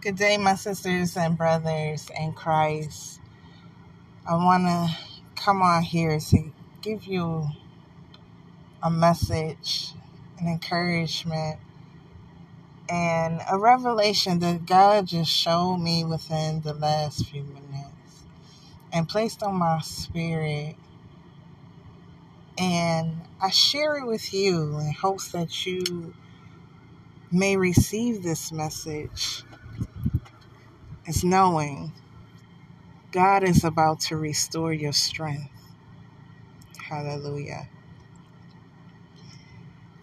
Good day, my sisters and brothers in Christ. I want to come on here to give you a message, an encouragement, and a revelation that God just showed me within the last few minutes and placed on my spirit. And I share it with you in hopes that you may receive this message. It's knowing God is about to restore your strength. Hallelujah.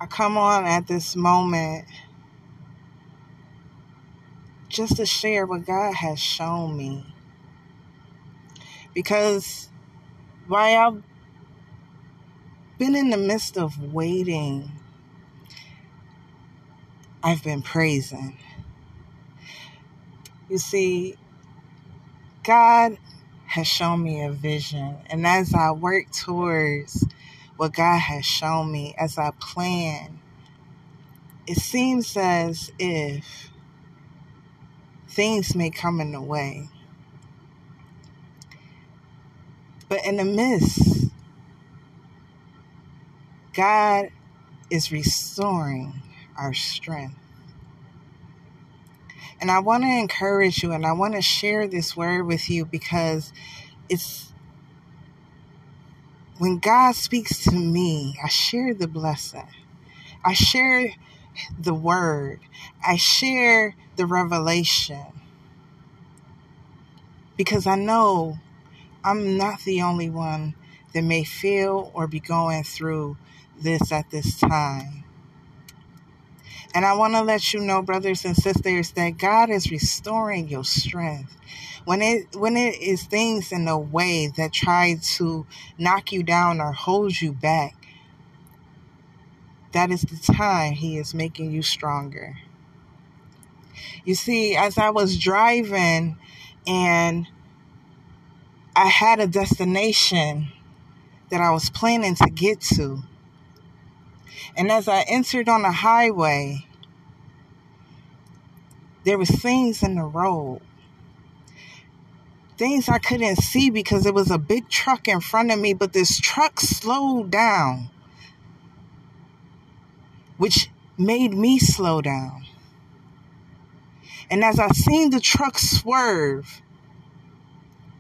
I come on at this moment just to share what God has shown me. Because while I've been in the midst of waiting, I've been praising. You see, God has shown me a vision. And as I work towards what God has shown me, as I plan, it seems as if things may come in the way. But in the midst, God is restoring our strength. And I want to encourage you, and I want to share this word with you, because it's when God speaks to me, I share the blessing. I share the word. I share the revelation. Because I know I'm not the only one that may feel or be going through this at this time. And I want to let you know, brothers and sisters, that God is restoring your strength. When it is things in a way that try to knock you down or hold you back, that is the time He is making you stronger. You see, as I was driving and I had a destination that I was planning to get to, and as I entered on the highway, there was things in the road. Things I couldn't see because it was a big truck in front of me, but this truck slowed down, which made me slow down. And as I seen the truck swerve,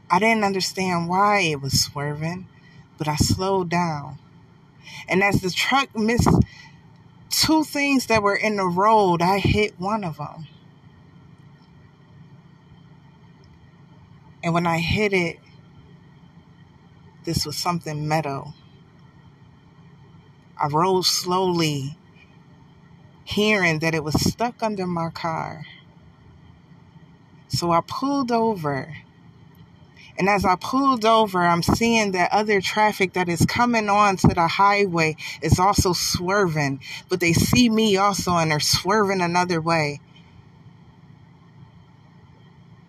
I didn't understand why it was swerving, but I slowed down. And as the truck missed two things that were in the road, I hit one of them. And when I hit it, this was something metal. I rolled slowly, hearing that it was stuck under my car. So I pulled over. And as I pulled over, I'm seeing that other traffic that is coming onto the highway is also swerving. But they see me also and they're swerving another way.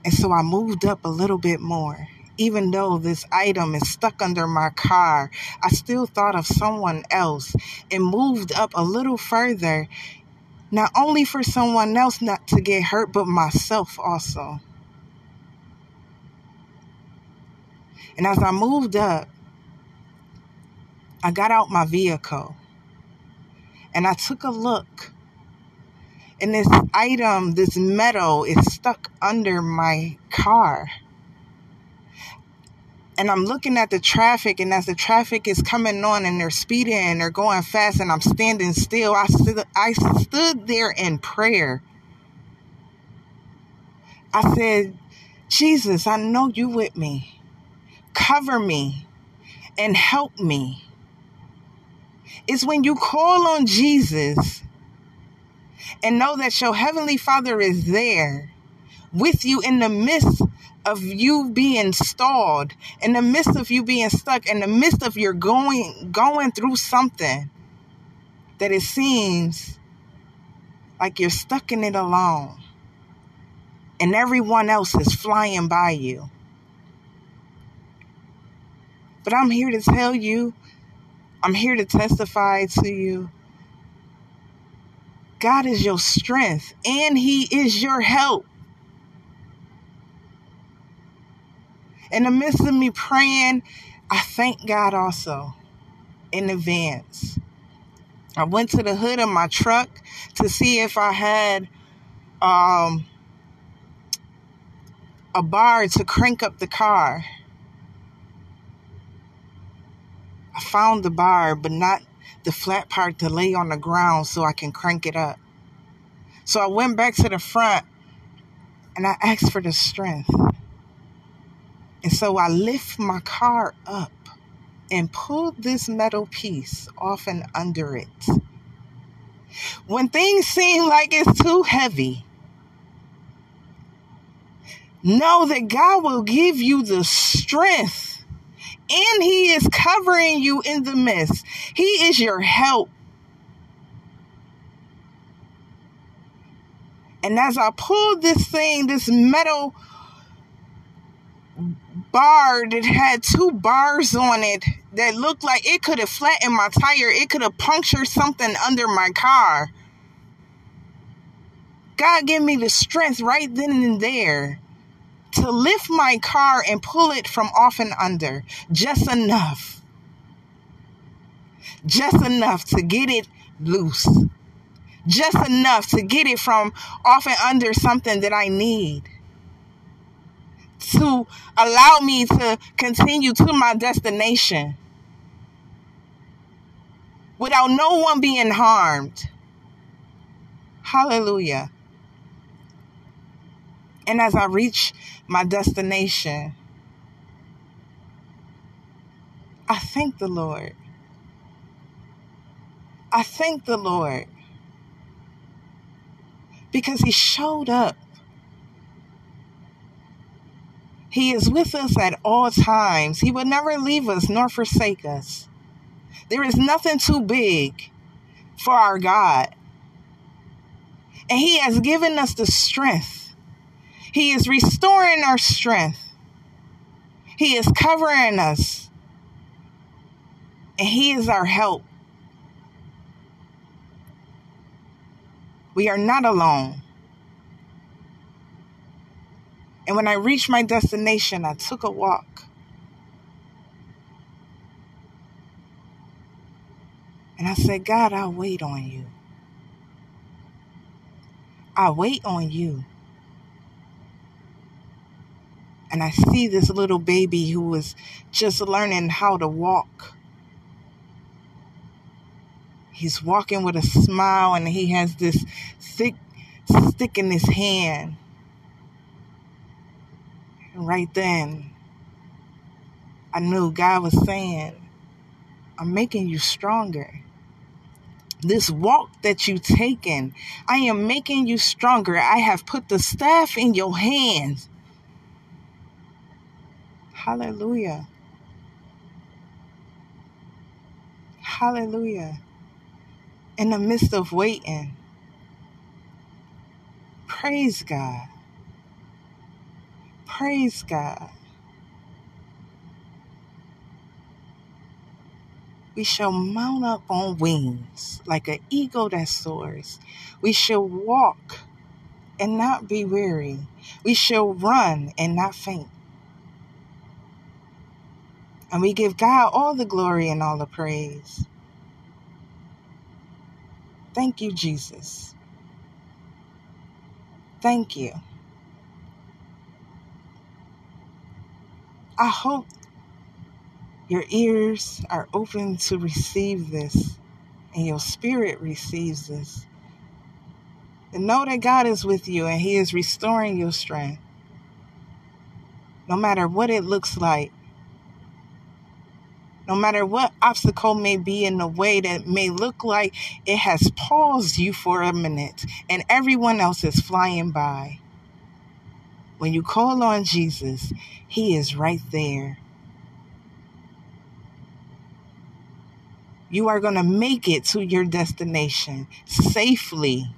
And so I moved up a little bit more. Even though this item is stuck under my car, I still thought of someone else and moved up a little further. Not only for someone else not to get hurt, but myself also. And as I moved up, I got out my vehicle and I took a look. And this item, this metal, is stuck under my car. And I'm looking at the traffic, and as the traffic is coming on and they're speeding and they're going fast and I'm standing still, I stood there in prayer. I said, Jesus, I know you with me. Cover me and help me. It's when you call on Jesus and know that your Heavenly Father is there with you in the midst of you being stalled, in the midst of you being stuck, in the midst of your going through something that it seems like you're stuck in it alone and everyone else is flying by you. But I'm here to tell you, I'm here to testify to you, God is your strength and He is your help. in the midst of me praying, I thank God also in advance. I went to the hood of my truck to see if I had a bar to crank up the car. I found the bar, but not the flat part to lay on the ground so I can crank it up. So I went back to the front and I asked for the strength. And so I lift my car up and pulled this metal piece off and under it. When things seem like it's too heavy, know that God will give you the strength, and He is covering you in the midst. He is your help. And as I pulled this thing, this metal bar that had two bars on it that looked like it could have flattened my tire, it could have punctured something under my car, God gave me the strength right then and there to lift my car and pull it from off and under just enough. Just enough to get it loose. Just enough to get it from off and under something that I need, to allow me to continue to my destination without no one being harmed. Hallelujah. And as I reach my destination, I thank the Lord. I thank the Lord because He showed up. He is with us at all times. He will never leave us nor forsake us. There is nothing too big for our God. And He has given us the strength. He is restoring our strength. He is covering us. And He is our help. We are not alone. And when I reached my destination, I took a walk. And I said, God, I'll wait on you. I'll wait on you. And I see this little baby who was just learning how to walk. He's walking with a smile and he has this thick stick in his hand. Right then, I knew God was saying, I'm making you stronger. This walk that you've taken, I am making you stronger. I have put the staff in your hands. Hallelujah. Hallelujah. In the midst of waiting, praise God. Praise God. We shall mount up on wings like an eagle that soars. We shall walk and not be weary. We shall run and not faint. And we give God all the glory and all the praise. Thank you, Jesus. Thank you. I hope your ears are open to receive this and your spirit receives this. And know that God is with you and He is restoring your strength. No matter what it looks like, no matter what obstacle may be in the way that may look like it has paused you for a minute and everyone else is flying by. When you call on Jesus, He is right there. You are going to make it to your destination safely.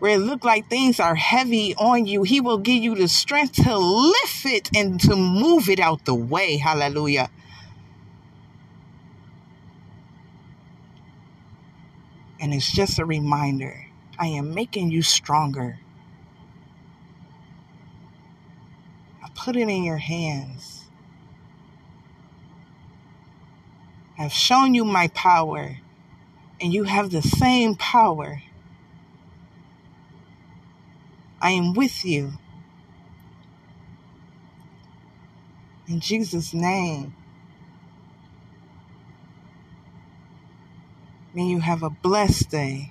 Where it looked like things are heavy on you, He will give you the strength to lift it and to move it out the way. Hallelujah. And it's just a reminder, I am making you stronger. Put it in your hands. I've shown you my power, and you have the same power. I am with you. In Jesus' name, may you have a blessed day.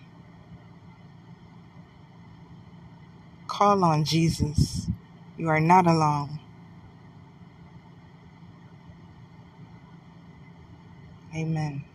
Call on Jesus. You are not alone. Amen.